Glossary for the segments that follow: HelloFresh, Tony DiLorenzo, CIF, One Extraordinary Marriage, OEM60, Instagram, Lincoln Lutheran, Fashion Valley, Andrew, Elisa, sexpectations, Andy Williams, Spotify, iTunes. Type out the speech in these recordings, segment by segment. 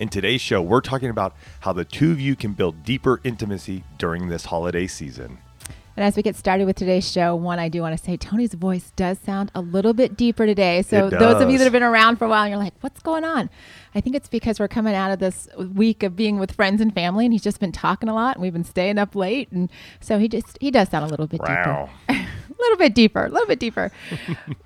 In today's show, we're talking about how the two of you can build deeper intimacy during this holiday season. And as we get started with today's show, one, I do want to say Tony's voice does sound a little bit deeper today. So those of you that have been around for a while, and you're like, what's going on? I think it's because we're coming out of this week of being with friends and family, and he's just been talking a lot, and we've been staying up late. And so he does sound a little bit deeper. A little bit deeper.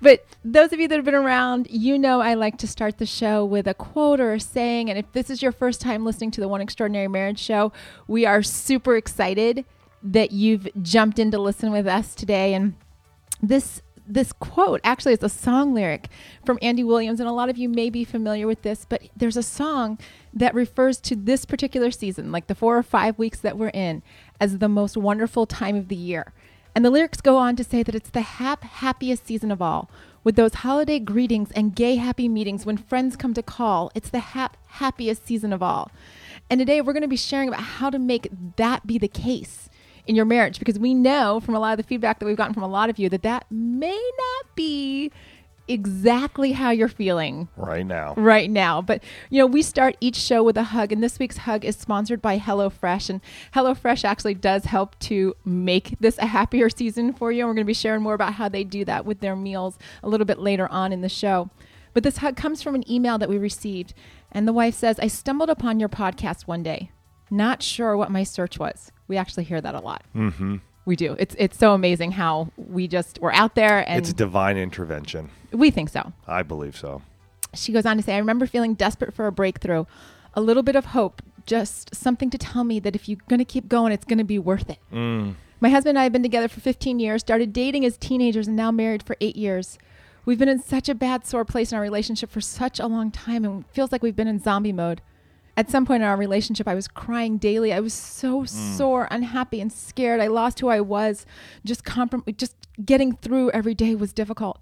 But those of you that have been around, you know I like to start the show with a quote or a saying. And if this is your first time listening to the One Extraordinary Marriage show, we are super excited that you've jumped in to listen with us today. And this quote actually is a song lyric from Andy Williams. And a lot of you may be familiar with this, but there's a song that refers to this particular season, like the 4 or 5 weeks that we're in, as the most wonderful time of the year. And the lyrics go on to say that it's the happiest season of all, with those holiday greetings and gay happy meetings when friends come to call. It's the happiest season of all. And today we're going to be sharing about how to make that be the case in your marriage, because we know from a lot of the feedback that we've gotten from a lot of you that that may not be exactly how you're feeling right now. But you know, we start each show with a hug, and this week's hug is sponsored by HelloFresh, and HelloFresh actually does help to make this a happier season for you. And we're going to be sharing more about how they do that with their meals a little bit later on in the show. But this hug comes from an email that we received, and the wife says, I stumbled upon your podcast one day, not sure what my search was. We actually hear that a lot. Mm-hmm. We do. It's so amazing how we're out there. And it's divine intervention. We think so. I believe so. She goes on to say, I remember feeling desperate for a breakthrough, a little bit of hope, just something to tell me that if you're going to keep going, it's going to be worth it. Mm. My husband and I have been together for 15 years, started dating as teenagers, and now married for 8 years. We've been in such a bad, sore place in our relationship for such a long time, and it feels like we've been in zombie mode. At some point in our relationship, I was crying daily. I was so sore, unhappy, and scared. I lost who I was. Just getting through every day was difficult.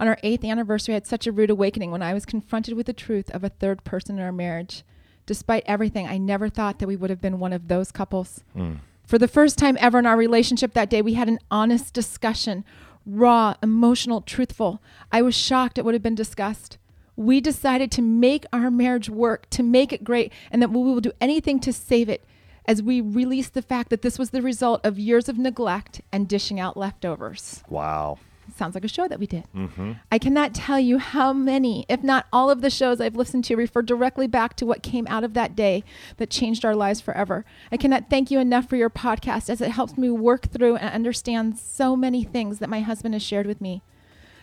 On our 8th anniversary, I had such a rude awakening when I was confronted with the truth of a third person in our marriage. Despite everything, I never thought that we would have been one of those couples. Mm. For the first time ever in our relationship that day, we had an honest discussion, raw, emotional, truthful. I was shocked at what had been discussed. We decided to make our marriage work, to make it great, and that we will do anything to save it, as we release the fact that this was the result of years of neglect and dishing out leftovers. Wow. Sounds like a show that we did. Mm-hmm. I cannot tell you how many, if not all of the shows I've listened to refer directly back to what came out of that day that changed our lives forever. I cannot thank you enough for your podcast, as it helps me work through and understand so many things that my husband has shared with me.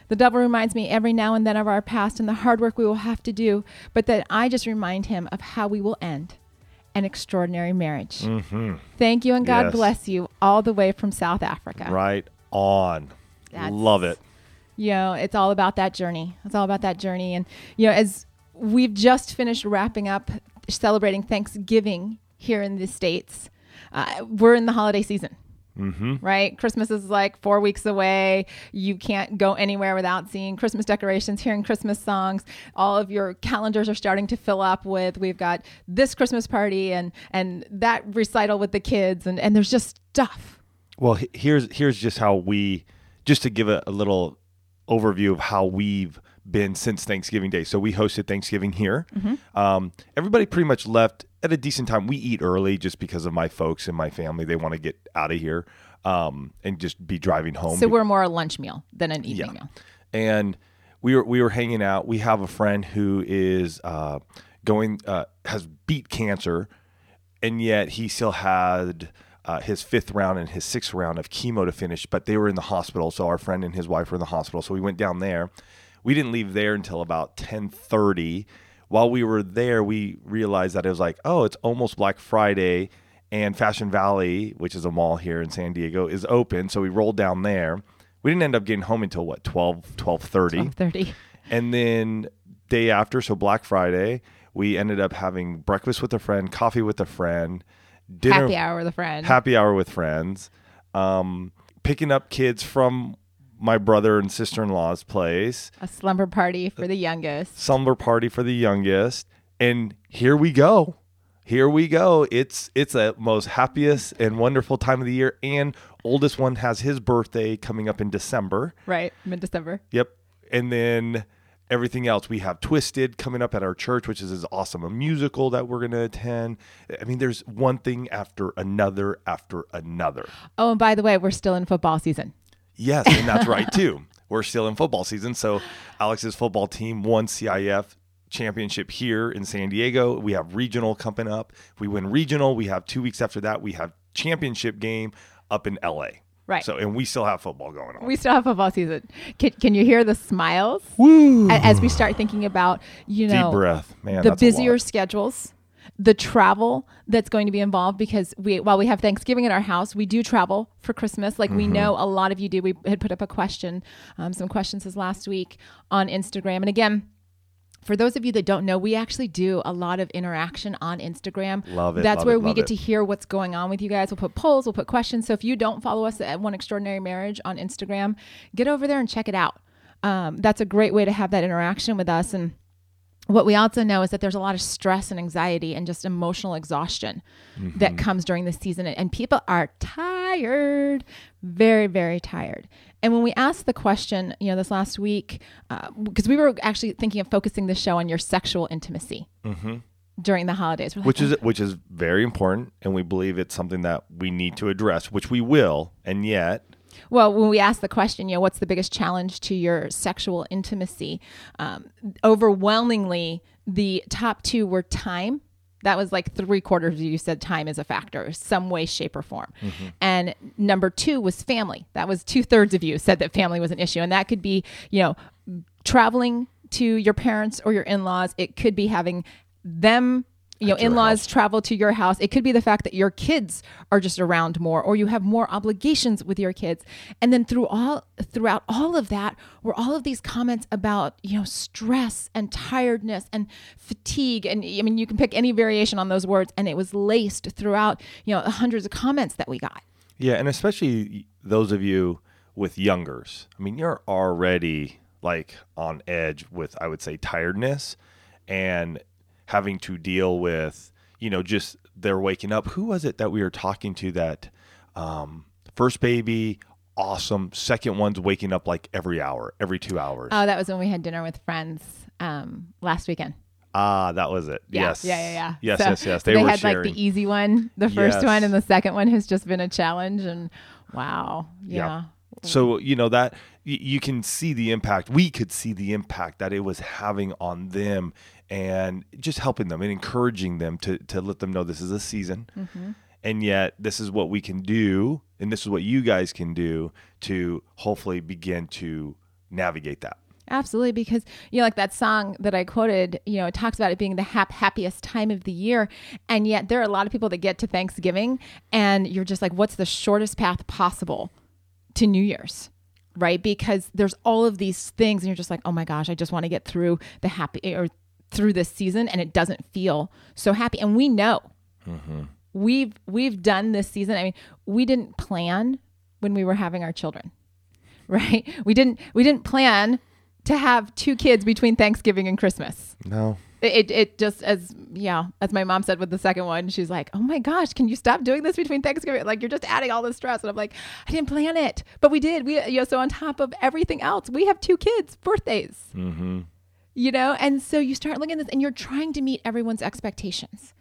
The devil reminds me every now and then of our past and the hard work we will have to do, but then I just remind him of how we will end an extraordinary marriage. Mm-hmm. Thank you, and God bless you, all the way from South Africa. Right on. Love it. You know, it's all about that journey. And, you know, as we've just finished wrapping up celebrating Thanksgiving here in the States, we're in the holiday season. Mm-hmm. Right? Christmas is like 4 weeks away. You can't go anywhere without seeing Christmas decorations, hearing Christmas songs. All of your calendars are starting to fill up with, we've got this Christmas party and that recital with the kids, and there's just stuff. Well, here's just how just to give a little overview of how we've been since Thanksgiving Day. So we hosted Thanksgiving here. Mm-hmm. Everybody pretty much left at a decent time. We eat early just because of my folks and my family. They want to get out of here and just be driving home. So we're more a lunch meal than an evening meal. And we were hanging out. We have a friend who is has beat cancer, and yet he still had his 5th round and his 6th round of chemo to finish, but they were in the hospital. So our friend and his wife were in the hospital. So we went down there. We didn't leave there until about 10:30. While we were there, we realized that it was like, oh, it's almost Black Friday, and Fashion Valley, which is a mall here in San Diego, is open. So we rolled down there. We didn't end up getting home until, 12:30. And then day after, so Black Friday, We ended up having breakfast with a friend, coffee with a friend, dinner, happy hour with friends, picking up kids from my brother and sister-in-law's place, a slumber party for the youngest. And here we go. It's the most happiest and wonderful time of the year. And oldest one has his birthday coming up in December. Right, mid-December. Yep. And then everything else. We have Twisted coming up at our church, which is awesome. A musical that we're going to attend. I mean, there's one thing after another. Oh, and by the way, we're still in football season. Yes, and that's right, too. We're still in football season. So Alex's football team won CIF championship here in San Diego. We have regional coming up. If we win regional, we have 2 weeks after that, we have championship game up in LA. Right. So, and we still have football going on. We still have football season. Can you hear the smiles? Woo! As we start thinking about, deep breath, man. The busier schedules, the travel that's going to be involved, because while we have Thanksgiving at our house, we do travel for Christmas. Like we know a lot of you do. We had put up a question, some questions this last week on Instagram. And again, for those of you that don't know, we actually do a lot of interaction on Instagram. Love it. That's where we get to hear what's going on with you guys. We'll put polls, we'll put questions. So if you don't follow us at One Extraordinary Marriage on Instagram, get over there and check it out. That's a great way to have that interaction with us. And what we also know is that there's a lot of stress and anxiety and just emotional exhaustion that comes during this season. And people are tired, very, very tired. And when we asked the question, this last week, because we were actually thinking of focusing the show on your sexual intimacy during the holidays. Like, which is very important. And we believe it's something that we need to address, which we will. And yet... Well, when we asked the question, what's the biggest challenge to your sexual intimacy? Overwhelmingly, the top two were time. That was like 3/4 of you said time is a factor, some way, shape, or form. And number two was family. That was 2/3 of you said that family was an issue. And that could be, traveling to your parents or your in-laws. It could be having them... in-laws travel to your house. It could be the fact that your kids are just around more, or you have more obligations with your kids. And then throughout all of that were all of these comments about, stress and tiredness and fatigue. And I mean, you can pick any variation on those words, and it was laced throughout, hundreds of comments that we got. Yeah. And especially those of you with youngers, I mean, you're already like on edge with, I would say, tiredness and having to deal with, just they're waking up. Who was it that we were talking to that first baby, awesome. Second one's waking up like every hour, every 2 hours. Oh, that was when we had dinner with friends last weekend. Ah, that was it. Yeah. Yes. Yeah. Yes. They were had sharing. Like the easy one, the first one, and the second one has just been a challenge. And wow. Yeah. So, that you can see the impact. We could see the impact that it was having on them, and just helping them and encouraging them to let them know this is a season. And yet this is what we can do. And this is what you guys can do to hopefully begin to navigate that. Absolutely. Because, like that song that I quoted, it talks about it being the happiest time of the year. And yet there are a lot of people that get to Thanksgiving and you're just like, what's the shortest path possible to New Year's? Right? Because there's all of these things and you're just like, oh my gosh, I just want to get through through this season, and it doesn't feel so happy. And we know we've done this season. I mean, we didn't plan when we were having our children, right? We didn't plan to have two kids between Thanksgiving and Christmas. No. It just as my mom said with the second one, she's like, oh my gosh, can you stop doing this between Thanksgiving? Like, you're just adding all this stress. And I'm like, I didn't plan it, but we did. So on top of everything else, we have two kids' birthdays. And so you start looking at this and you're trying to meet everyone's expectations.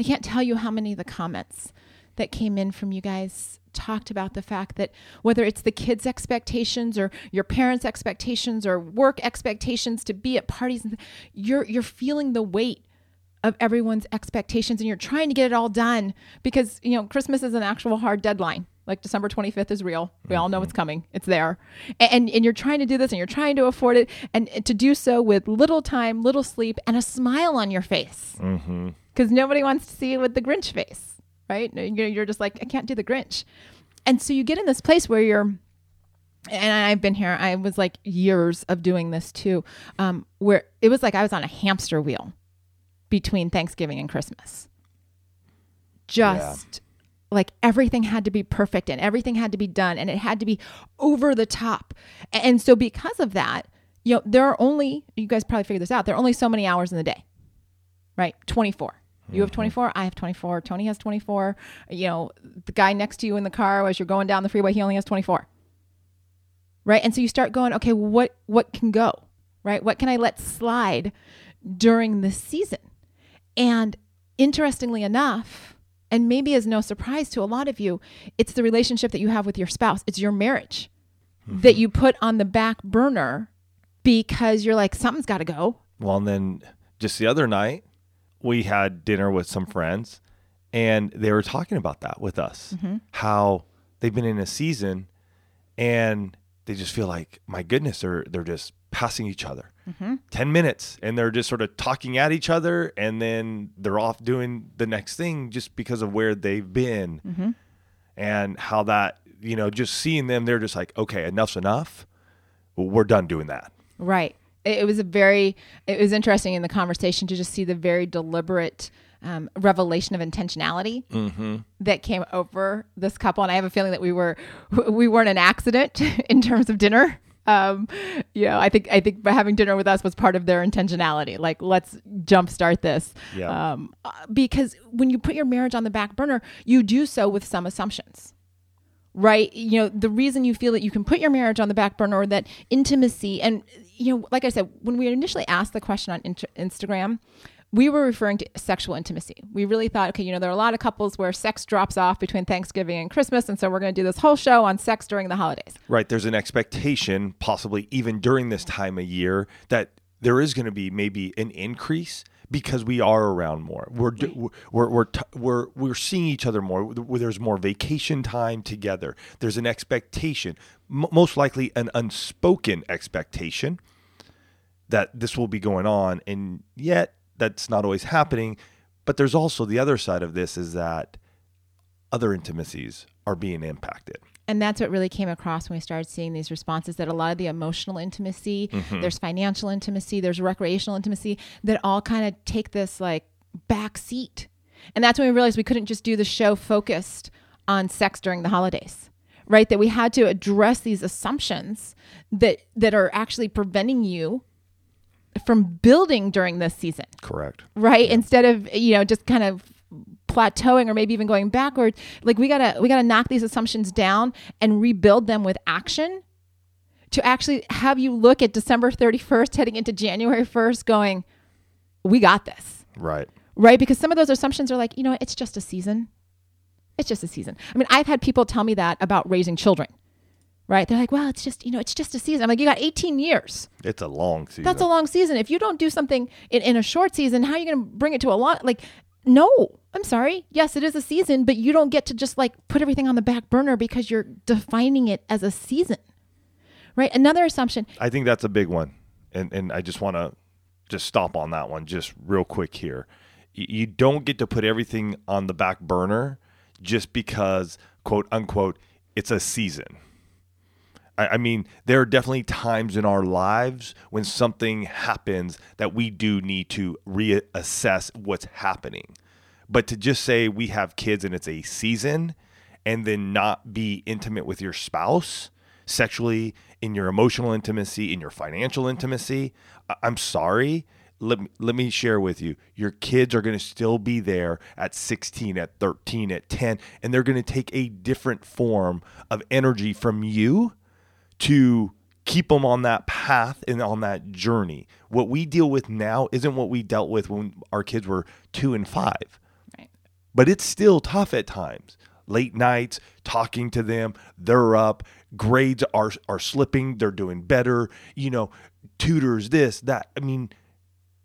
I can't tell you how many of the comments that came in from you guys talked about the fact that whether it's the kids' expectations or your parents' expectations or work expectations to be at parties, you're feeling the weight of everyone's expectations and you're trying to get it all done because, Christmas is an actual hard deadline. Like December 25th is real. We all know it's coming. It's there. And you're trying to do this and you're trying to afford it, and to do so with little time, little sleep, and a smile on your face. Because nobody wants to see you with the Grinch face, right? You're just like, I can't do the Grinch. And so you get in this place where you're, and I've been here, I was like years of doing this too, where it was like I was on a hamster wheel. between Thanksgiving and Christmas. Just like everything had to be perfect and everything had to be done and it had to be over the top. And so because of that, you know, there are only, you guys probably figured this out, there are only so many hours in the day, right? 24. You have 24, I have 24, Tony has 24. You know, the guy next to you in the car as you're going down the freeway, he only has 24. Right? And so you start going, okay, what can go, right? What can I let slide during this season? And interestingly enough, and maybe is no surprise to a lot of you, it's the relationship that you have with your spouse. It's your marriage that you put on the back burner because you're like, something's got to go. Well, and then just the other night, we had dinner with some friends and they were talking about that with us, how they've been in a season and they just feel like, my goodness, they're just passing each other 10 minutes and they're just sort of talking at each other and then they're off doing the next thing just because of where they've been and how that, you know, just seeing them, they're just like, okay, enough's enough. We're done doing that. Right. It was interesting in the conversation to just see the very deliberate revelation of intentionality that came over this couple. And I have a feeling that we weren't an accident in terms of dinner. You know, I think having dinner with us was part of their intentionality. Like, let's jumpstart this. Yeah. Because when you put your marriage on the back burner, you do so with some assumptions. Right? You know, the reason you feel that you can put your marriage on the back burner or that intimacy. And, you know, like I said, when we initially asked the question on Instagram, we were referring to sexual intimacy. We really thought, okay, you know, there are a lot of couples where sex drops off between Thanksgiving and Christmas. And so we're going to do this whole show on sex during the holidays. Right. There's an expectation, possibly even during this time of year, that there is going to be maybe an increase because we are around more. We're seeing each other more. There's more vacation time together. There's an expectation, most likely an unspoken expectation, that this will be going on, and yet that's not always happening. But there's also the other side of this is that other intimacies are being impacted. And that's what really came across when we started seeing these responses, that a lot of the emotional intimacy, there's financial intimacy, there's recreational intimacy, that all kind of take this like back seat. And that's when we realized we couldn't just do the show focused on sex during the holidays, right? That we had to address these assumptions that are actually preventing you from building during this season. Correct. Right? Yeah. Instead of, you know, just kind of plateauing or maybe even going backwards, like we gotta knock these assumptions down and rebuild them with action to actually have you look at December 31st heading into January 1st going, we got this. Right. Right? Because some of those assumptions are like, you know, it's just a season. It's just a season. I mean, I've had people tell me that about raising children. Right? They're like, well, it's just, you know, it's just a season. I'm like, you got 18 years. It's a long season. That's a long season. If you don't do something in a short season, how are you going to bring it to a long, like, no, I'm sorry. Yes, it is a season, but you don't get to just like put everything on the back burner because you're defining it as a season, right? Another assumption. I think that's a big one. And I just want to just stop on that one just real quick here. You don't get to put everything on the back burner just because, quote unquote, it's a season. I mean, there are definitely times in our lives when something happens that we do need to reassess what's happening. But to just say we have kids and it's a season and then not be intimate with your spouse sexually, in your emotional intimacy, in your financial intimacy, I'm sorry. Let me share with you, your kids are going to still be there at 16, at 13, at 10, and they're going to take a different form of energy from you to keep them on that path and on that journey. What we deal with now isn't what we dealt with when our kids were 2 and 5. Right. But it's still tough at times. Late nights, talking to them, they're up, grades are slipping, they're doing better, you know, tutors, this, that. I mean,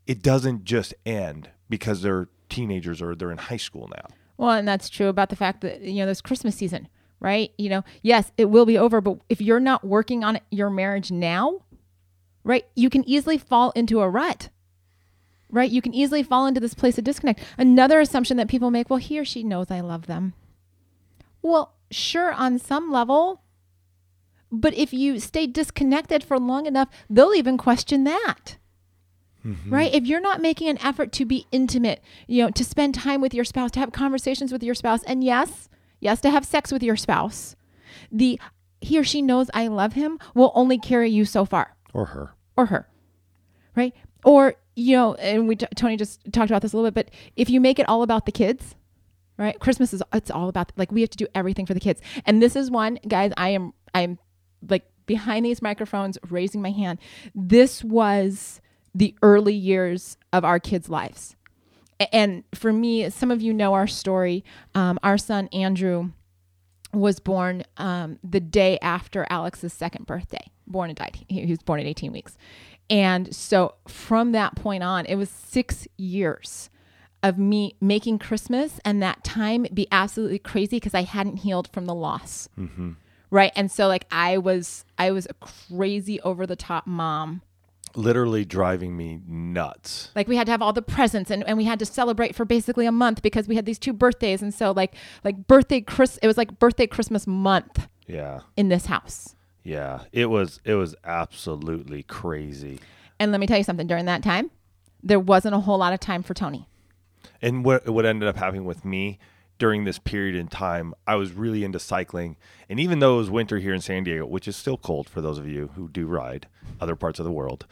it doesn't just end because they're teenagers or they're in high school now. Well, and that's true about the fact that, you know, this Christmas season, right? You know, yes, it will be over, but if you're not working on your marriage now, right, you can easily fall into a rut, right? You can easily fall into this place of disconnect. Another assumption that people make, well, he or she knows I love them. Well, sure, on some level, but if you stay disconnected for long enough, they'll even question that. Mm-hmm. Right? If you're not making an effort to be intimate, to spend time with your spouse, to have conversations with your spouse, and yes, to have sex with your spouse, he or she knows I love him will only carry you so far. Or her. Right? Or, and Tony just talked about this a little bit, but if you make it all about the kids, right? Christmas it's all about, we have to do everything for the kids. And this is one, guys, I am behind these microphones, raising my hand. This was the early years of our kids' lives. And for me, some of you know our story. Our son, Andrew, was born the day after Alex's second birthday, born and died. He was born at 18 weeks. And so from that point on, it was 6 years of me making Christmas and that time be absolutely crazy because I hadn't healed from the loss. Mm-hmm. Right. And so I was a crazy over the top mom. Literally driving me nuts. We had to have all the presents and we had to celebrate for basically a month because we had these two birthdays. And so it was like birthday Christmas month. Yeah. In this house. Yeah. It was absolutely crazy. And let me tell you something, during that time, there wasn't a whole lot of time for Tony. And what ended up happening with me during this period in time, I was really into cycling. And even though it was winter here in San Diego, which is still cold for those of you who do ride other parts of the world,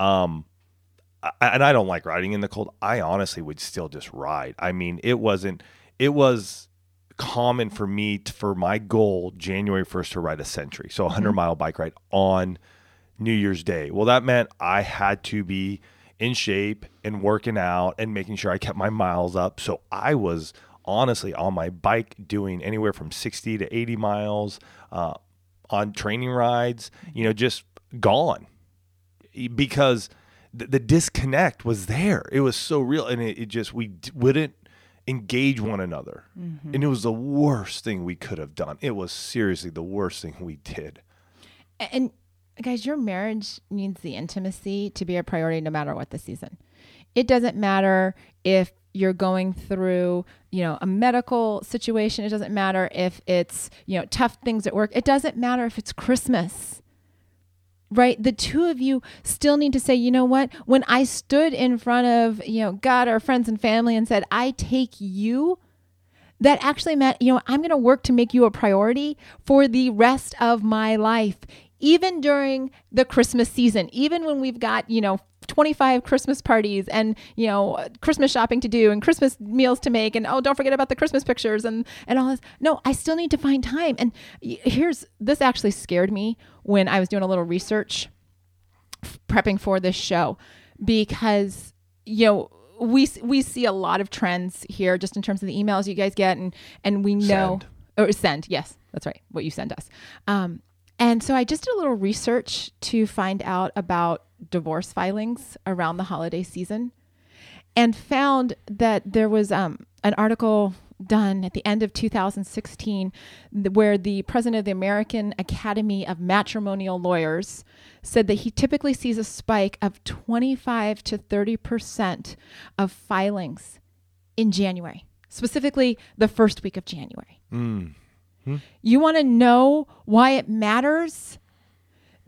and I don't like riding in the cold, I honestly would still just ride. I mean, it was common for me for my goal January 1st to ride a century. So a 100-mile bike ride on New Year's Day. Well, that meant I had to be in shape and working out and making sure I kept my miles up. So I was honestly on my bike doing anywhere from 60 to 80 miles on training rides, just gone, because the disconnect was there. It was so real. And we wouldn't engage one another. Mm-hmm. And it was the worst thing we could have done. It was seriously the worst thing we did. And guys, your marriage needs the intimacy to be a priority no matter what the season. It doesn't matter if you're going through, a medical situation. It doesn't matter if it's, tough things at work. It doesn't matter if it's Christmas, right? The two of you still need to say, you know what? When I stood in front of, God or friends and family and said, I take you, that actually meant, I'm going to work to make you a priority for the rest of my life. Even during the Christmas season, even when we've got, 25 Christmas parties and, Christmas shopping to do and Christmas meals to make and, don't forget about the Christmas pictures and all this. No, I still need to find time. And this actually scared me when I was doing a little research prepping for this show, because, we see a lot of trends here just in terms of the emails you guys get and we know. Send. Yes, that's right. What you send us. And so I just did a little research to find out about divorce filings around the holiday season and found that there was an article done at the end of 2016 where the president of the American Academy of Matrimonial Lawyers said that he typically sees a spike of 25 to 30% of filings in January, specifically the first week of January. Mm. You want to know why it matters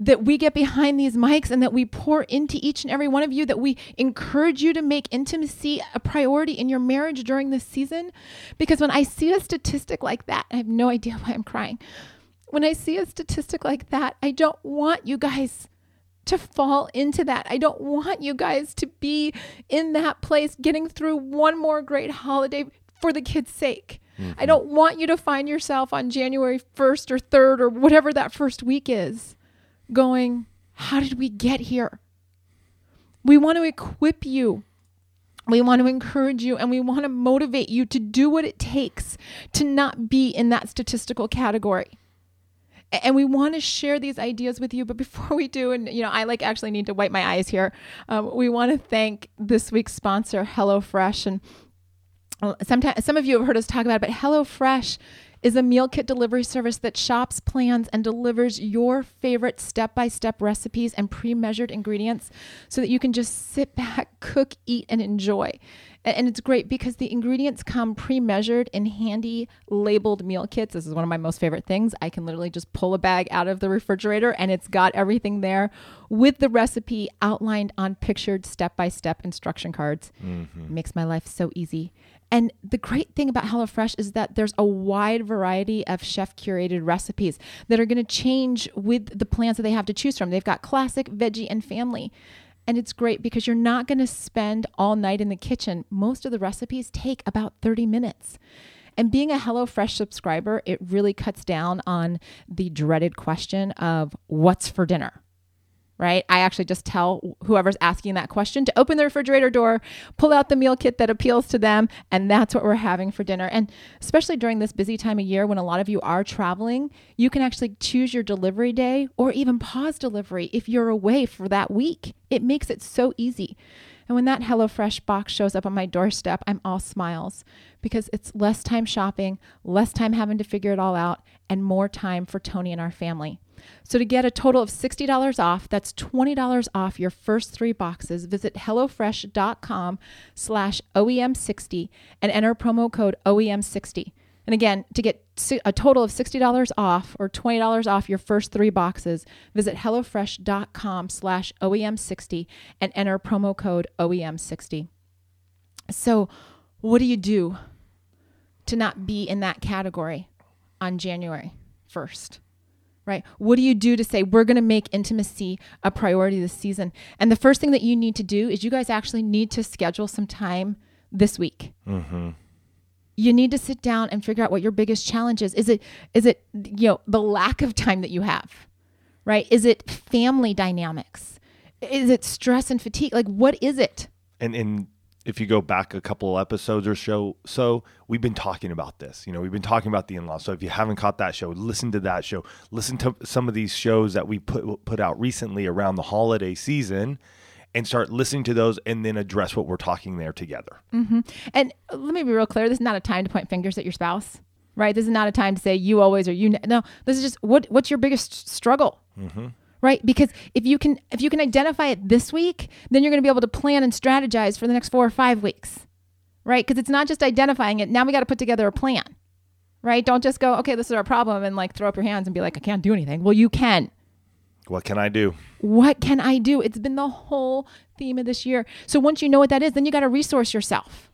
that we get behind these mics and that we pour into each and every one of you, that we encourage you to make intimacy a priority in your marriage during this season? Because when I see a statistic like that, I have no idea why I'm crying. When I see a statistic like that, I don't want you guys to fall into that. I don't want you guys to be in that place getting through one more great holiday for the kids' sake. Mm-hmm. I don't want you to find yourself on January 1st or 3rd or whatever that first week is going, how did we get here? We want to equip you. We want to encourage you, and we want to motivate you to do what it takes to not be in that statistical category. And we want to share these ideas with you. But before we do, and I actually need to wipe my eyes here. We want to thank this week's sponsor, HelloFresh. And sometimes some of you have heard us talk about it, but HelloFresh is a meal kit delivery service that shops, plans, and delivers your favorite step-by-step recipes and pre-measured ingredients so that you can just sit back, cook, eat, and enjoy. And it's great because the ingredients come pre-measured in handy labeled meal kits. This is one of my most favorite things. I can literally just pull a bag out of the refrigerator and it's got everything there with the recipe outlined on pictured step-by-step instruction cards. Mm-hmm. Makes my life so easy. And the great thing about HelloFresh is that there's a wide variety of chef-curated recipes that are going to change with the plans that they have to choose from. They've got classic, veggie, and family. And it's great because you're not going to spend all night in the kitchen. Most of the recipes take about 30 minutes. And being a HelloFresh subscriber, it really cuts down on the dreaded question of what's for dinner, right? I actually just tell whoever's asking that question to open the refrigerator door, pull out the meal kit that appeals to them, and that's what we're having for dinner. And especially during this busy time of year when a lot of you are traveling, you can actually choose your delivery day or even pause delivery if you're away for that week. It makes it so easy. And when that HelloFresh box shows up on my doorstep, I'm all smiles because it's less time shopping, less time having to figure it all out, and more time for Tony and our family. So to get a total of $60 off, that's $20 off your first 3 boxes, visit HelloFresh.com/OEM60 and enter promo code OEM60. And again, to get a total of $60 off or $20 off your first 3 boxes, visit HelloFresh.com/OEM60 and enter promo code OEM60. So what do you do to not be in that category on January 1st? Right? What do you do to say we're going to make intimacy a priority this season? And the first thing that you need to do is you guys actually need to schedule some time this week. Mm-hmm. You need to sit down and figure out what your biggest challenge is. Is it, you know, the lack of time that you have, right? Is it family dynamics? Is it stress and fatigue? Like, what is it? And if you go back a couple episodes or so, we've been talking about this. You know, we've been talking about the in-laws. So if you haven't caught that show, listen to that show. Listen to some of these shows that we put out recently around the holiday season and start listening to those and then address what we're talking there together. Mm-hmm. And let me be real clear. This is not a time to point fingers at your spouse, right? This is not a time to say you always or you. No, this is just what's your biggest struggle? Mm-hmm. Right? Because if you can identify it this week, then you're going to be able to plan and strategize for the next 4 or 5 weeks, right? Because it's not just identifying it. Now we got to put together a plan, right? Don't just go, okay, this is our problem, and like throw up your hands and be like, I can't do anything. Well, you can. What can I do? What can I do? It's been the whole theme of this year. So once you know what that is, then you got to resource yourself,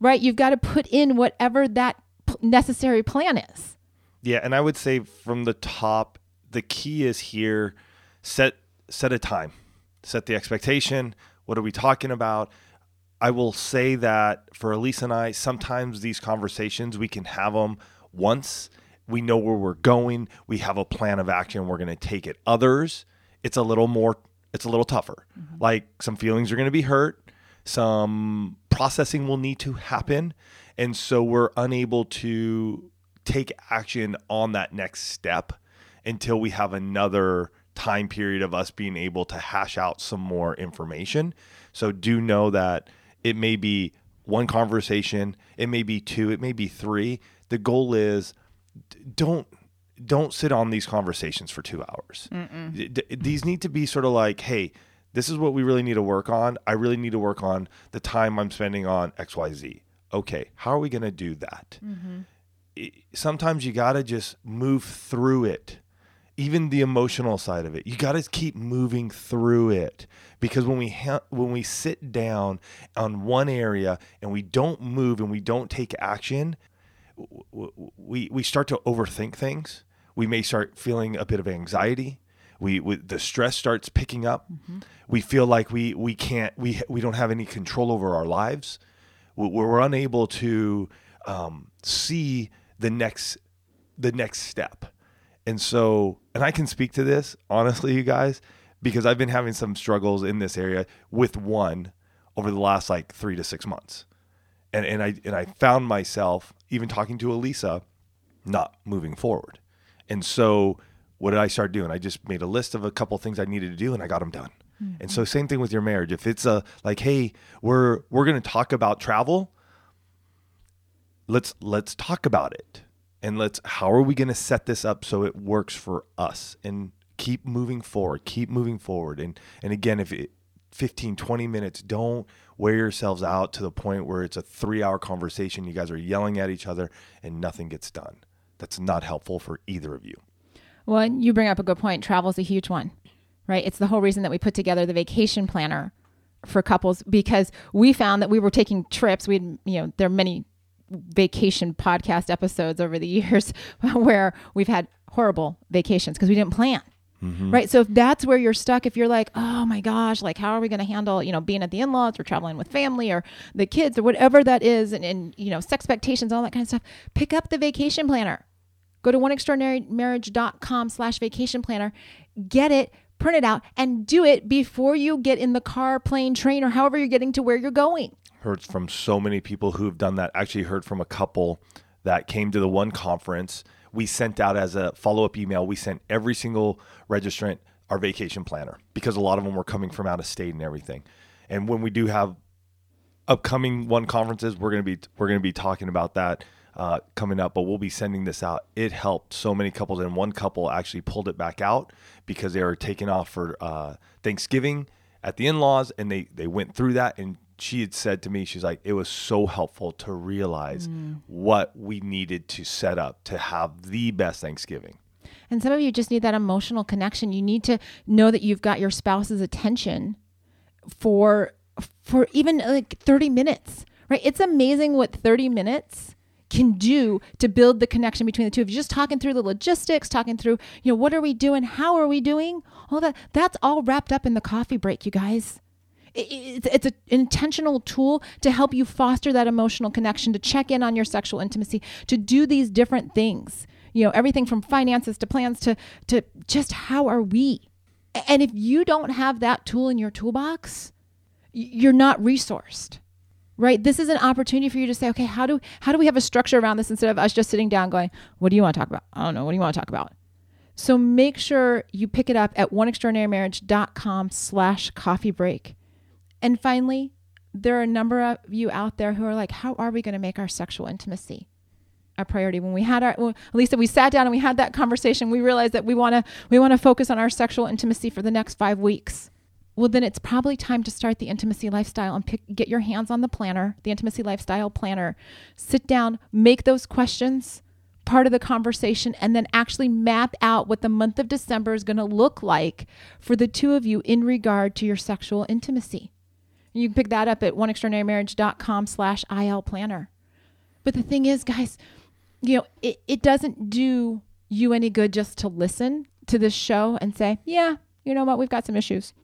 right? You've got to put in whatever that necessary plan is. Yeah, and I would say from the top, the key is here. Set a time, set the expectation. What are we talking about? I will say that for Elisa and I, sometimes these conversations, we can have them once. We know where we're going. We have a plan of action. We're going to take it. Others, it's a little tougher. Mm-hmm. Like some feelings are going to be hurt. Some processing will need to happen. And so we're unable to take action on that next step until we have another time period of us being able to hash out some more information. So do know that it may be 1 conversation, it may be 2, it may be 3. The goal is don't sit on these conversations for 2 hours. These need to be sort of like, hey, this is what we really need to work on. I really need to work on the time I'm spending on XYZ. Okay, how are we going to do that? Mm-hmm. Sometimes you got to just move through it. Even the emotional side of it, you got to keep moving through it, because when we sit down on one area and we don't move and we don't take action, we start to overthink things. We may start feeling a bit of anxiety. The stress starts picking up. Mm-hmm. We feel like we don't have any control over our lives. We're unable to see the next step. And so, and I can speak to this, honestly, you guys, because I've been having some struggles in this area with one over the last like 3 to 6 months. And I found myself, even talking to Elisa, not moving forward. And so what did I start doing? I just made a list of a couple things I needed to do and I got them done. Mm-hmm. And so same thing with your marriage. If it's a like, hey, we're going to talk about travel, let's talk about it. and let's, how are we going to set this up so it works for us, and keep moving forward. And again, if it, 15, 20 minutes, don't wear yourselves out to the point where it's a 3-hour conversation. You guys are yelling at each other and nothing gets done. That's not helpful for either of you. Well, and you bring up a good point. Travel is a huge one, right? It's the whole reason that we put together the vacation planner for couples, because we found that we were taking trips. We had, you know, there are many vacation podcast episodes over the years where we've had horrible vacations because we didn't plan. Mm-hmm. Right. So if that's where you're stuck, if you're like, oh my gosh, like how are we going to handle, you know, being at the in-laws or traveling with family or the kids or whatever that is, and you know, sexpectations, all that kind of stuff, pick up the vacation planner. Go to oneextraordinarymarriage.com/vacation planner, get it, print it out, and do it before you get in the car, plane, train, or however you're getting to where you're going. Heard from so many people who've done that. Actually heard from a couple that came to the one conference. We sent out as a follow-up email, we sent every single registrant our vacation planner, because a lot of them were coming from out of state and everything. And when we do have upcoming one conferences, we're going to be talking about that coming up, but we'll be sending this out. It helped so many couples, and one couple actually pulled it back out because they were taking off for Thanksgiving at the in-laws, and they went through that, and she had said to me, she's like, it was so helpful to realize what we needed to set up to have the best Thanksgiving. And some of you just need that emotional connection. You need to know that you've got your spouse's attention for even like 30 minutes, right? It's amazing what 30 minutes can do to build the connection between the two. If you're just talking through the logistics, talking through, you know, what are we doing? How are we doing? All that, that's all wrapped up in the coffee break, you guys. It's an intentional tool to help you foster that emotional connection, to check in on your sexual intimacy, to do these different things, you know, everything from finances to plans to just how are we? And if you don't have that tool in your toolbox, you're not resourced, right? This is an opportunity for you to say, okay, how do we have a structure around this instead of us just sitting down going, what do you want to talk about? I don't know. What do you want to talk about? So make sure you pick it up at oneextraordinarymarriage.com/coffeebreak. And finally, there are a number of you out there who are like, how are we going to make our sexual intimacy a priority? When we had Elisa, we sat down and we had that conversation, we realized that we want to focus on our sexual intimacy for the next 5 weeks. Well, then it's probably time to start the intimacy lifestyle and get your hands on the planner, the intimacy lifestyle planner. Sit down, make those questions part of the conversation, and then actually map out what the month of December is going to look like for the two of you in regard to your sexual intimacy. You can pick that up at oneextraordinarymarriage.com/IL planner. But the thing is, guys, you know, it doesn't do you any good just to listen to this show and say, yeah, you know what? We've got some issues.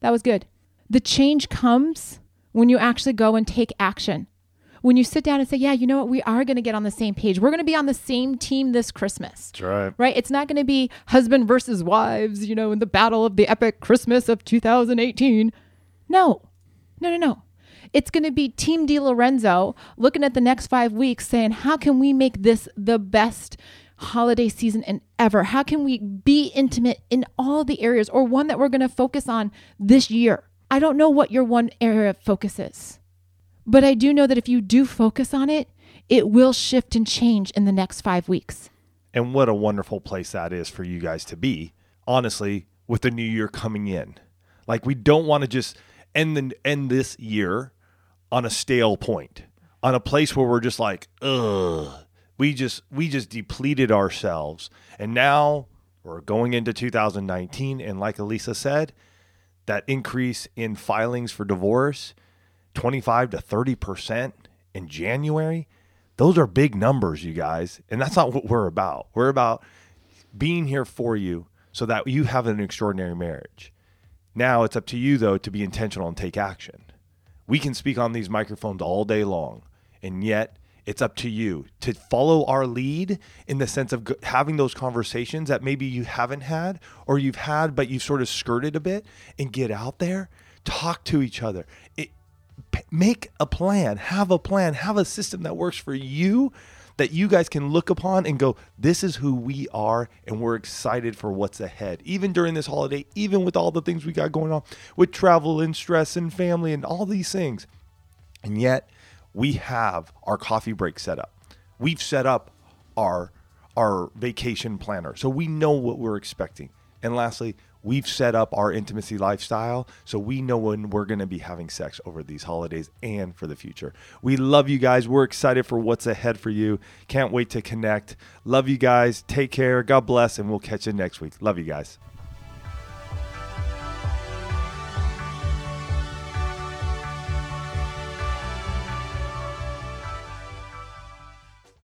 That was good. The change comes when you actually go and take action. When you sit down and say, yeah, you know what? We are going to get on the same page. We're going to be on the same team this Christmas. That's right. Right? It's not going to be husband versus wives, you know, in the battle of the epic Christmas of 2018. No. It's going to be Team DiLorenzo looking at the next 5 weeks saying, how can we make this the best holiday season and ever? How can we be intimate in all the areas, or one that we're going to focus on this year? I don't know what your one area of focus is, but I do know that if you do focus on it, it will shift and change in the next 5 weeks. And what a wonderful place that is for you guys to be, honestly, with the new year coming in. Like, we don't want to just end this year on a stale point, on a place where we're just like, ugh, we just depleted ourselves. And now we're going into 2019. And like Elisa said, that increase in filings for divorce, 25 to 30% in January, those are big numbers, you guys. And that's not what we're about. We're about being here for you so that you have an extraordinary marriage. Now it's up to you, though, to be intentional and take action. We can speak on these microphones all day long, and yet it's up to you to follow our lead in the sense of having those conversations that maybe you haven't had, or you've had but you've sort of skirted a bit, and get out there, talk to each other. Make a plan, have a system that works for you, that you guys can look upon and go, this is who we are, and we're excited for what's ahead. Even during this holiday, even with all the things we got going on with travel and stress and family and all these things. And yet we have our coffee break set up. We've set up our our vacation planner. So we know what we're expecting. And lastly, we've set up our intimacy lifestyle so we know when we're going to be having sex over these holidays and for the future. We love you guys. We're excited for what's ahead for you. Can't wait to connect. Love you guys. Take care. God bless. And we'll catch you next week. Love you guys.